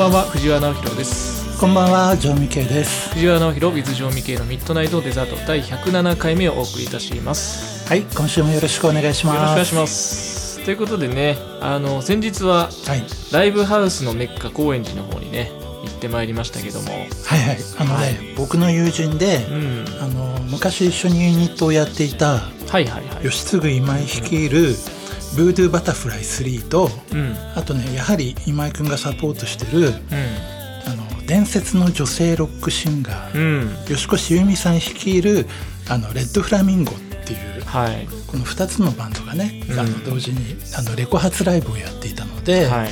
ばんは、藤原直弘です。こんばんは、JOMI.Kです。藤原直弘 with JOMI.K のミッドナイトデザート第107回目をお送りいたします。はい、今週もよろしくお願いします。よろしくお願いします。ということでね、先日は、はい、ライブハウスのメッカ高円寺の方にね行ってまいりましたけども、はいはい、はい、僕の友人で、うん、昔一緒にユニットをやっていた、はいはいはい、Yoshitsugu Imai率いる、うん、Voodoo Butterfly3 と、うん、あとね、やはり今井くんがサポートしてる、うん、伝説の女性ロックシンガー、うん、吉越由美さん率いるRed Flamingo っていう、はい、この2つのバンドがね、うん、同時にレコ発ライブをやっていたので、はい、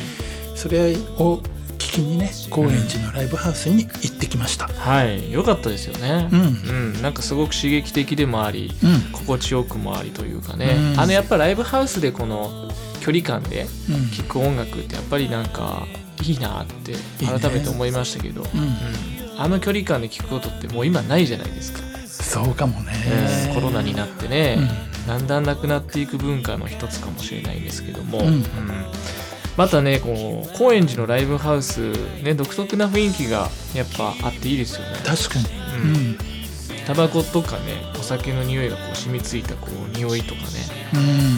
それを聞きにね、高円寺のライブハウスに行ってきました。うん、はい、良かったですよね。うんうん、なんかすごく刺激的でもあり、うん、心地よくもありというかね、うん、やっぱライブハウスでこの距離感で聴く音楽ってやっぱりなんかいいなって改めて思いましたけど、いいね。うんうん、距離感で聴くことってもう今ないじゃないですか。そうかもね。コロナになってね、うん、だんだんなくなっていく文化の一つかもしれないんですけども、うんうん、またね、こう高円寺のライブハウス、ね、独特な雰囲気がやっぱあっていいですよね。確かに、うん、タバコとかね、お酒の匂いがこう染みついたこう匂いとかね、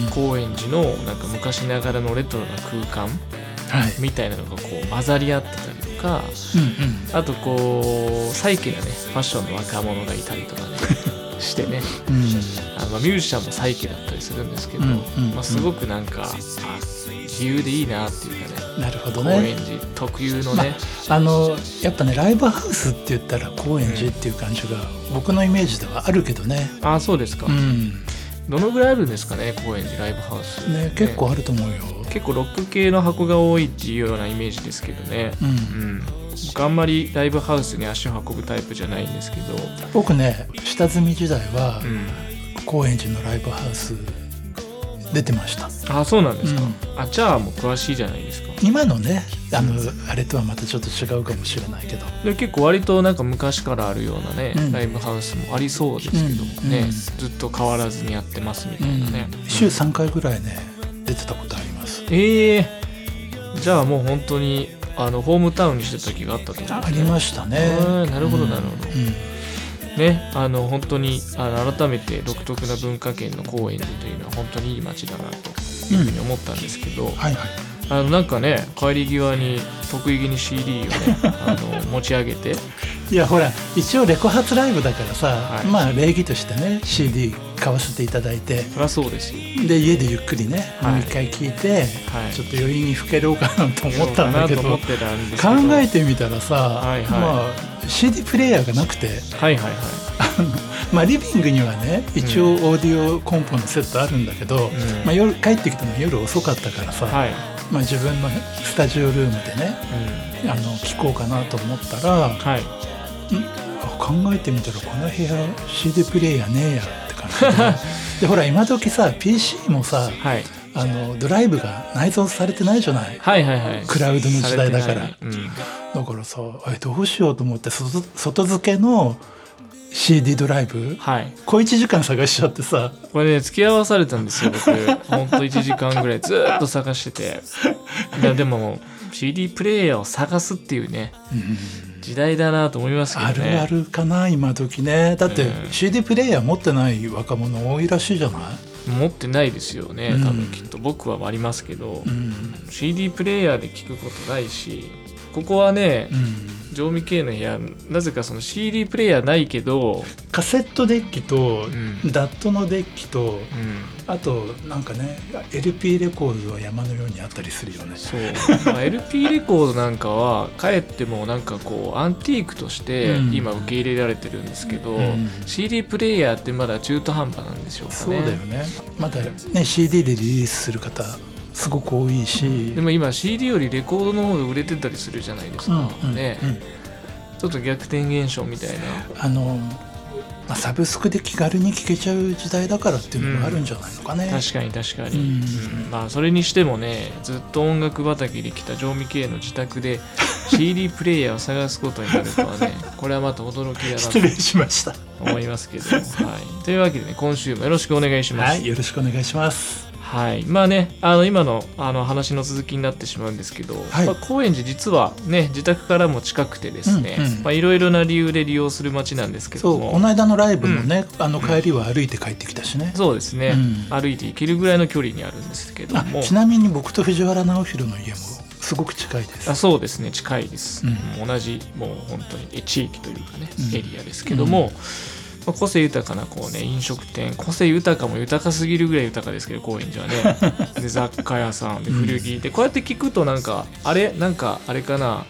うん、高円寺のなんか昔ながらのレトロな空間、はい、みたいなのがこう混ざり合ってたりとか、うんうん、あとこうサイケなねファッションの若者がいたりとかねしてね、うん、ミュージシャンもサイケだったりするんですけど、うんうんうん、すごくなんか自由でいいなっていうかね。なるほどね。高円寺特有のね、やっぱね、ライブハウスって言ったら高円寺っていう感じが僕のイメージではあるけどね。ああ、そうですか。うん、どのぐらいあるんですかね、高円寺ライブハウスね。結構あると思うよ。結構ロック系の箱が多いっていうようなイメージですけどね。うん、うん、僕あんまりライブハウスに足を運ぶタイプじゃないんですけど、僕ね、下積み時代は、うん、高円寺のライブハウス出てました。あ、そうなんですか。うん、あ、じゃあもう詳しいじゃないですか。今のね、あれとはまたちょっと違うかもしれないけど、で結構割となんか昔からあるようなね、うん、ライブハウスもありそうですけどもね、うん、ずっと変わらずにやってますみたいなね。うん、週3回ぐらいね出てたことあります。じゃあもう本当にホームタウンにしてた時があったと思う、ね、ありましたね。なるほどなるほど、うんうんね、本当に改めて独特な文化圏の高円寺というのは本当にいい街だなというふうに思ったんですけど、うん、はいはい、なんかね、帰り際に得意気に CD をね持ち上げて、いやほら一応レコ発ライブだからさ、はい、まあ礼儀としてね CD 買わせていただいて、そりゃそうですよ。で家でゆっくりね、はい、もう一回聴いて、はい、ちょっと余韻にふけろうかなと思ったんだけど、考えてみたらさ、はいはい、まあ、CD プレイヤーがなくて、はいはいはい、まあ、リビングにはね一応オーディオコンポのセットあるんだけど、うん、まあ、夜帰ってきたの夜遅かったからさ、はい、まあ、自分のスタジオルームでね、うん、聴こうかなと思ったら、はい、考えてみたらこの部屋 CD プレイヤーねえやって感じで、ね、でほら今時さ PC もさ、はい、ドライブが内蔵されてないじゃない、はいはいはい、クラウドの時代だから、うん、だからさ、どうしようと思って外付けの CD ドライブ、はい、小1時間探しちゃってさ、これね付き合わされたんですよ僕ほんと1時間ぐらいずっと探してていやでもCD プレイヤーを探すっていうね、うん、時代だなと思いますけどね。あるあるかな今時ね。だって CD プレイヤー持ってない若者多いらしいじゃない。持ってないですよね多分きっと、うん、僕はありますけど、うん、CD プレイヤーで聞くことないし、ここはね、うん、JOMI.Kの部屋、なぜかその CD プレイヤーないけどカセットデッキと、うん、ダットのデッキと、うん、あとなんかね LP レコードは山のようにあったりするよね。そう、まあ、LP レコードなんかはかえってもなんかこうアンティークとして今受け入れられてるんですけど、うん、CD プレイヤーってまだ中途半端なんでしょうかね。そうだよね。まだね CD でリリースする方すごく多いし、でも今 CD よりレコードの方が売れてたりするじゃないですか、うんうんね、うん、ちょっと逆転現象みたいな、まあ、サブスクで気軽に聴けちゃう時代だからっていうのがあるんじゃないのかね、うん、確かに確かに、うんうん、まあ、それにしてもね、ずっと音楽畑で来たJOMI.Kの自宅で CD プレイヤーを探すことになるとはねこれはまた驚きだな失礼しました思いますけど、はい、というわけでね、今週もよろしくお願いします。はい、よろしくお願いします。はい、まあね、今の話の続きになってしまうんですけど、はい、まあ、高円寺実はね自宅からも近くてですね、いろいろな理由で利用する街なんですけども、そうこの間のライブもね、帰りは歩いて帰ってきたしね、そうですね、歩いて行けるぐらいの距離にあるんですけども、ちなみに僕と藤原直弘の家もすごく近いです。そうですね、近いです、同じもう本当に地域というかね、エリアですけども、まあ、個性豊かなこう、ね、飲食店、個性豊かも豊かすぎるぐらい豊かですけど、高円寺はねで雑貨屋さんで古着で、こうやって聞くとなんかあれかな、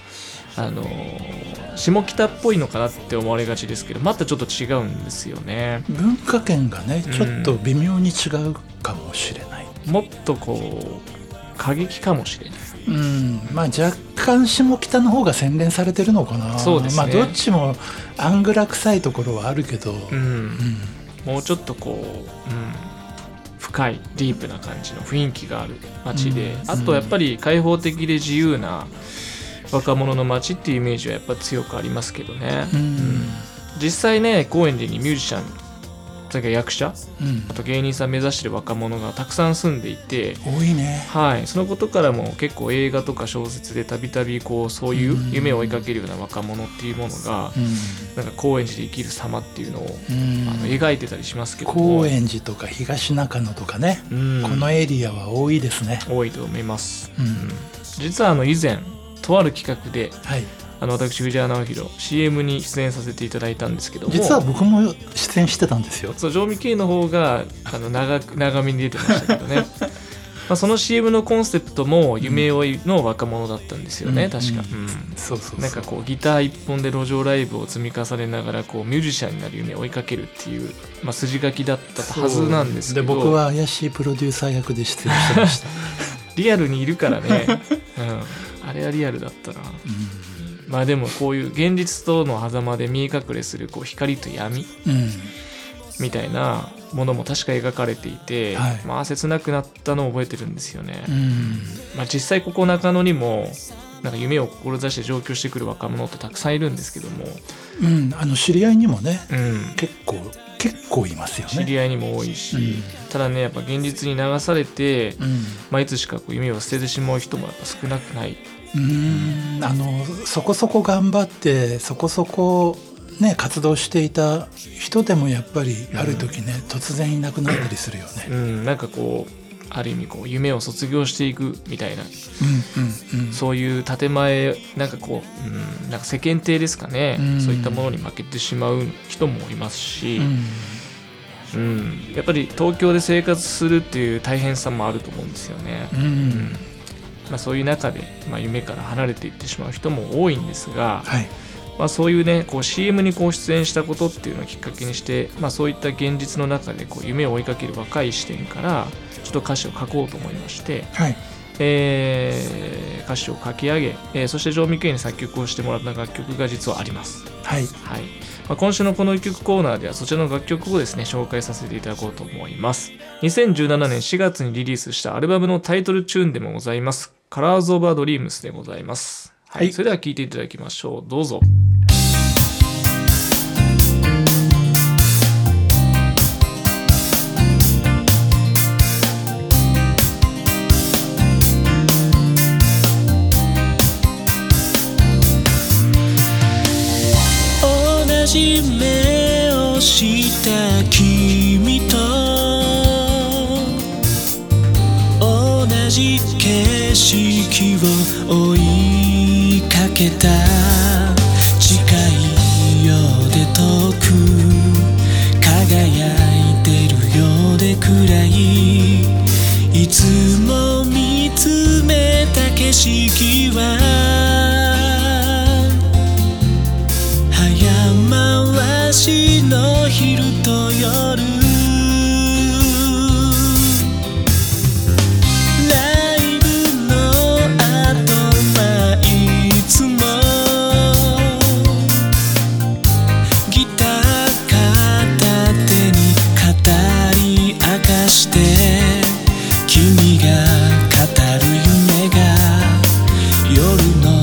下北っぽいのかなって思われがちですけど、またちょっと違うんですよね。文化圏がねちょっと微妙に違うかもしれない、もっとこう過激かもしれない、まあ、若干下北の方が洗練されてるのかな。そうですね、まあ、どっちもアングラ臭いところはあるけど、もうちょっとこう、深いディープな感じの雰囲気がある街で、あとやっぱり開放的で自由な若者の街っていうイメージはやっぱ強くありますけどね、実際ね高円寺にミュージシャン、役者、あと芸人さん目指してる若者がたくさん住んでいて、多いね、はい、そのことからも結構映画とか小説でたびたびこうそういう夢を追いかけるような若者っていうものが、なんか高円寺で生きる様っていうのを、描いてたりしますけども、高円寺とか東中野とかね、このエリアは多いですね。多いと思います、実は以前とある企画で、はい、私藤原直弘 CM に出演させていただいたんですけども、実は僕も出演してたんですよ。そう、JOMI.K の方が長めに出てましたけどねまあその CM のコンセプトも夢追いの若者だったんですよね、確か、そうそうそう、なんかこうギター一本で路上ライブを積み重ねながらこうミュージシャンになる夢を追いかけるっていう、まあ、筋書きだったはずなんですけど、で僕は怪しいプロデューサー役で出演してましたリアルにいるからね、あれはリアルだったな、まあ、でもこういう現実との狭間で見え隠れするこう光と闇みたいなものも確か描かれていて、まあ切なくなったのを覚えてるんですよね、まあ、実際ここ中野にもなんか夢を志して上京してくる若者ってたくさんいるんですけども、知り合いにもね、結構いますよね。知り合いにも多いし、ただねやっぱ現実に流されて、まあ、いつしかこう夢を捨ててしまう人もやっぱ少なくない。そこそこ頑張ってそこそこ、ね、活動していた人でもやっぱりある時ね、突然いなくなったりするよね、なんかこうある意味こう夢を卒業していくみたいな、そういう建前なんかこう、なんか世間体ですかね、そういったものに負けてしまう人もいますし、やっぱり東京で生活するっていう大変さもあると思うんですよね、まあ、そういう中で、まあ、夢から離れていってしまう人も多いんですが、まあ、そういうねこう CM にこう出演したことっていうのをきっかけにして、まあ、そういった現実の中でこう夢を追いかける若い視点からちょっと歌詞を書こうと思いまして、歌詞を書き上げ、そしてJOMI.Kに作曲をしてもらった楽曲が実はあります、まあ、今週のこの一曲コーナーではそちらの楽曲をですね紹介させていただこうと思います。2017年4月にリリースしたアルバムのタイトルチューンでもございますColors of a Dreamでございます、それでは聴いていただきましょう。どうぞ。同じ目をした君と同じ景色を追いかけた、近いようで遠く輝いてるようで暗い、いつも見つめた景色は早回しの昼と夜、君が語る夢が夜の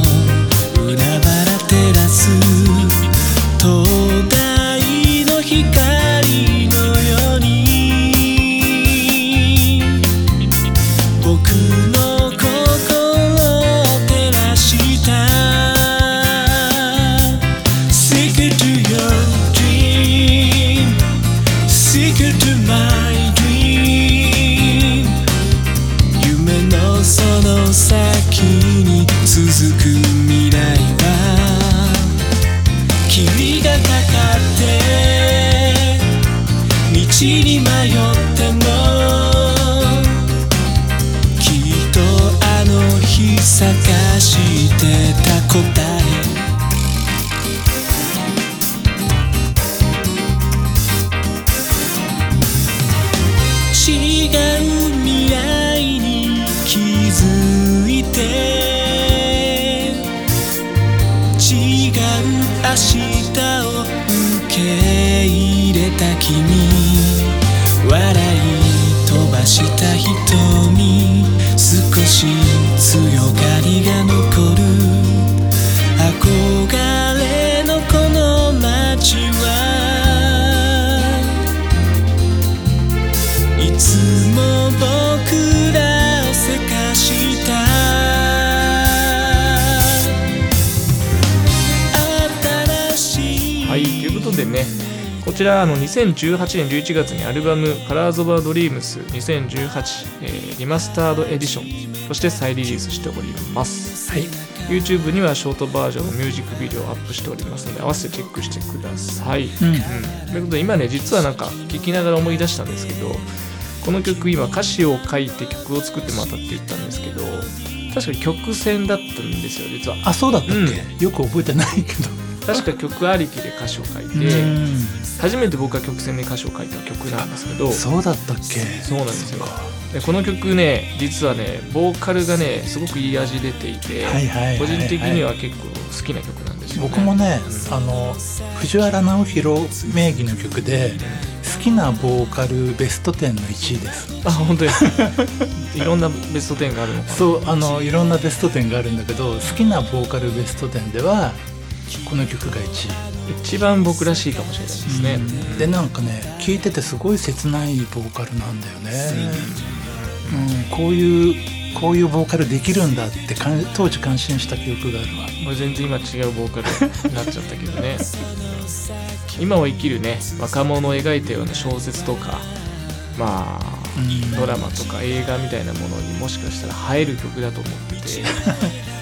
ticket to my dream 夢のその先に続く未来は霧がかかって道に迷ってもきっとあの日探してた答え違う未来に気づいて違う明日を受け入れた君笑い飛ばした瞳少し強がりが残る憧れのこの街はいつも僕らを探した新しい。はい、ということでね、こちら2018年11月にアルバム「Colors of a Dream」2018、リマスタードエディションとして再リリースしております。はい、YouTube にはショートバージョンのミュージックビデオをアップしておりますので、合わせてチェックしてください。うんうん、ということで今ね、実はなんか聴きながら思い出したんですけど、この曲今歌詞を書いて曲を作ってもらったって言ったんですけど、確かに曲線だったんですよ実は。あ、そうだったっけ、うん、よく覚えてないけど確か曲ありきで歌詞を書いて、初めて僕が曲線で歌詞を書いた曲なんですけど。そうだったっけ。そうなんですよ。でこの曲ね、実はねボーカルがねすごくいい味出ていて、個人的には結構好きな曲なんですよね。僕もね、藤原直弘名義の曲で好きなボーカルベスト10の1位です。あ、本当ですいろんなベスト10があるのかな。そう、いろんなベスト10があるんだけど、好きなボーカルベスト10ではこの曲が1位、一番僕らしいかもしれないですね。でなんかね、聴いててすごい切ないボーカルなんだよね。こういうボーカルできるんだって当時感心した記憶があるわ。これ全然今違うボーカルになっちゃったけどね今を生きるね、若者を描いたような小説とか、まあドラマとか映画みたいなものにもしかしたら映える曲だと思ってて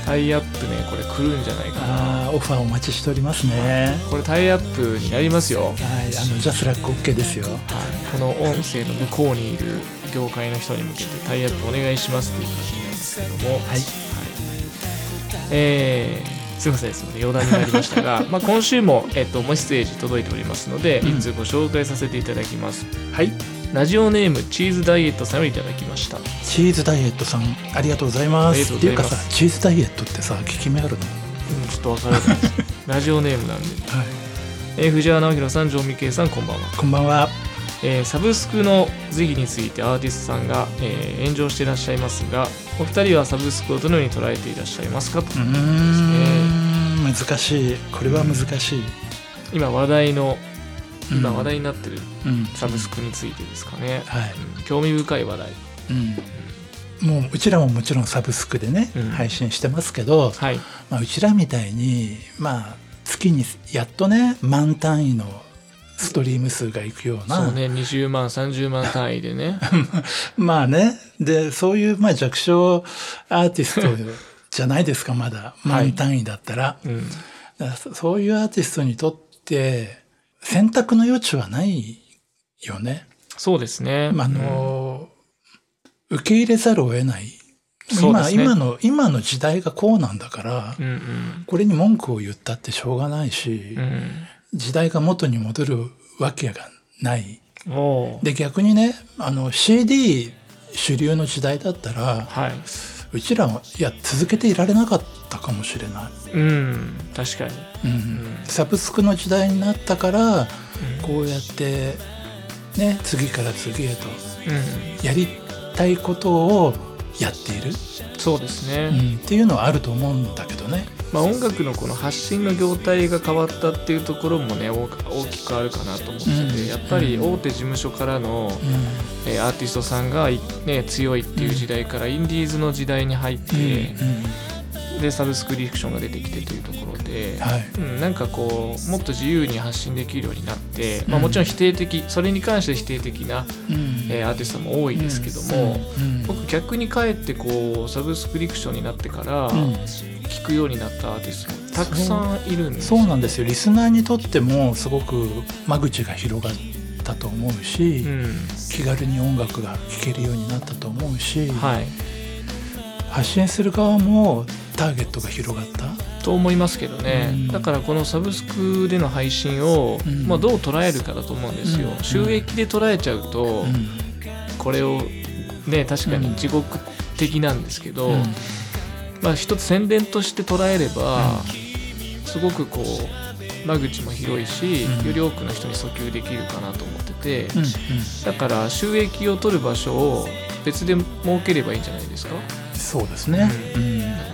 タイアップね、これ来るんじゃないかな。オファーお待ちしておりますね。これタイアップになりますよ。はい、ジャスラック OK ですよ。はい、この音声の向こうにいる業界の人に向けてタイアップお願いしますっていう感じなんですけども、はい、はい、すいません、余談になりましたがまあ今週も、メッセージ届いておりますので、一通ご紹介させていただきます。はい、ラジオネームチーズダイエットさんをいただきました。チーズダイエットさんありがとうございます。っていうかさ、チーズダイエットってさ効き目あるの？うん、ちょっとわからないですラジオネームなんで、はい、藤原直弘さん、JOMI.Kさん、こんばんは。こんばんは。サブスクの是非についてアーティストさんが、炎上していらっしゃいますが、お二人はサブスクをどのように捉えていらっしゃいますかと。難しい、これは難しい。今話題になってるサブスクについてですかね。興味深い話題、もううちらももちろんサブスクでね、配信してますけど、まあ、うちらみたいに、まあ、月にやっとね万単位のストリーム数がいくような、そうね、20万30万単位でねまあね、でそういう、まあ、弱小アーティストじゃないですかまだ万単位だったら、はい、だからそういうアーティストにとって選択の余地はないよね。そうですね。受け入れざるを得ない。そうですね、今の時代がこうなんだから、これに文句を言ったってしょうがないし、時代が元に戻るわけがない。で逆にね、CD 主流の時代だったら、はい、うちらも続けていられなかったかもしれない。確かに、サブスクの時代になったから、こうやって、ね、次から次へとやりたいことをやっている。そうですね、っていうのはあると思うんだけどね。まあ、音楽のこの発信の業態が変わったっていうところもね、大きくあるかなと思ってて、やっぱり大手事務所からの、アーティストさんが、ね、強いっていう時代からインディーズの時代に入って、でサブスクリプションが出てきてというところで、はい、うん、なんかこうもっと自由に発信できるようになって、まあ、もちろん否定的、それに関して否定的な、アーティストも多いですけども、僕逆にかえってこうサブスクリプションになってから聞くようになったアーティストもたくさんいるんです。そうなんですよ。リスナーにとってもすごく間口が広がったと思うし、気軽に音楽が聴けるようになったと思うし、はい、発信する側もターゲットが広がったと思いますけどね、だからこのサブスクでの配信を、まあ、どう捉えるかだと思うんですよ、収益で捉えちゃうと、これをね、確かに地獄的なんですけど、まあ、一つ宣伝として捉えれば、すごくこう間口も広いし、より多くの人に訴求できるかなと思ってて、だから収益を取る場所を別で設ければいいんじゃないですか。そうですね、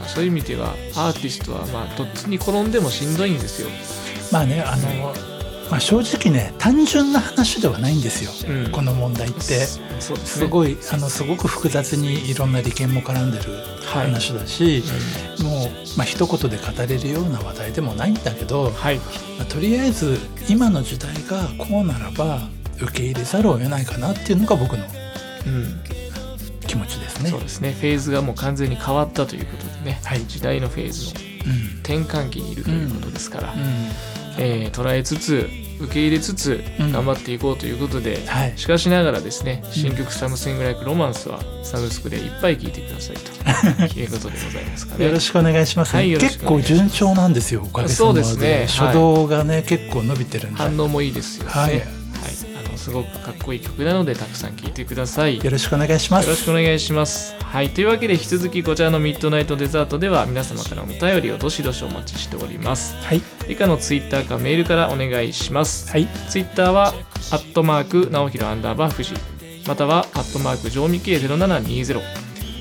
そういう意味ではアーティストはまあどっちに転んでもしんどいんですよ。まあね、まあ、正直ね、単純な話ではないんですよ、この問題って。そうですね、すごく複雑にいろんな利権も絡んでる話だし、もう、まあ、一言で語れるような話題でもないんだけど、はい、まあ、とりあえず今の時代がこうならば受け入れざるを得ないかなっていうのが僕の、気持ちですね。そうですね、フェーズがもう完全に変わったということでね、はい、時代のフェーズの転換期にいるということですから、捉えつつ受け入れつつ頑張っていこうということで、しかしながらですね、新曲サムシングライクロマンスはサブスクでいっぱい聴いてくださいということでございますかね。よろしくお願いします。はい、結構順調なんですよ、おかげさまで。そうですね、初動がね、はい、結構伸びてるんで反応もいいですよね。はいすごくかっこいい曲なのでたくさん聴いてください。よろしくお願いします。よろしくお願いします。はい、というわけで引き続きこちらのミッドナイトデザートでは皆様からお便りをどしどしお待ちしております。はい、以下のツイッターかメールからお願いします。はい、ツイッターは@naohiro_fuji または@JOMI.K0720、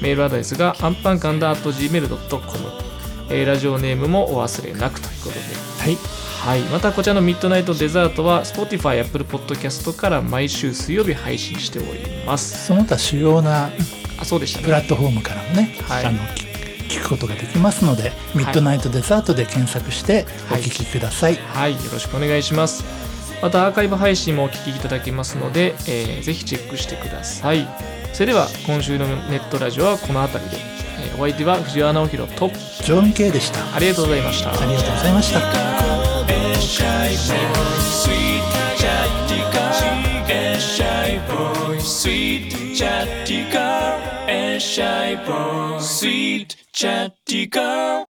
メールアドレスがanpankanda@gmail.com、ラジオネームもお忘れなくということで。はい。はい、またこちらのミッドナイトデザートは Spotify、Apple Podcast から毎週水曜日配信しております。その他主要なプラットフォームからもね、はい、聞くことができますので、ミッドナイトデザートで検索してお聞きください。はい、はい、よろしくお願いします。またアーカイブ配信もお聞きいただけますので、ぜひチェックしてください。それでは今週のネットラジオはこの辺りで、お相手は藤原直弘とJOMI.Kでした。ありがとうございました。ありがとうございました。Shy boy, sweet chatty girl, and shy boy, sweet chatty girl, and shy boy, sweet chatty girl.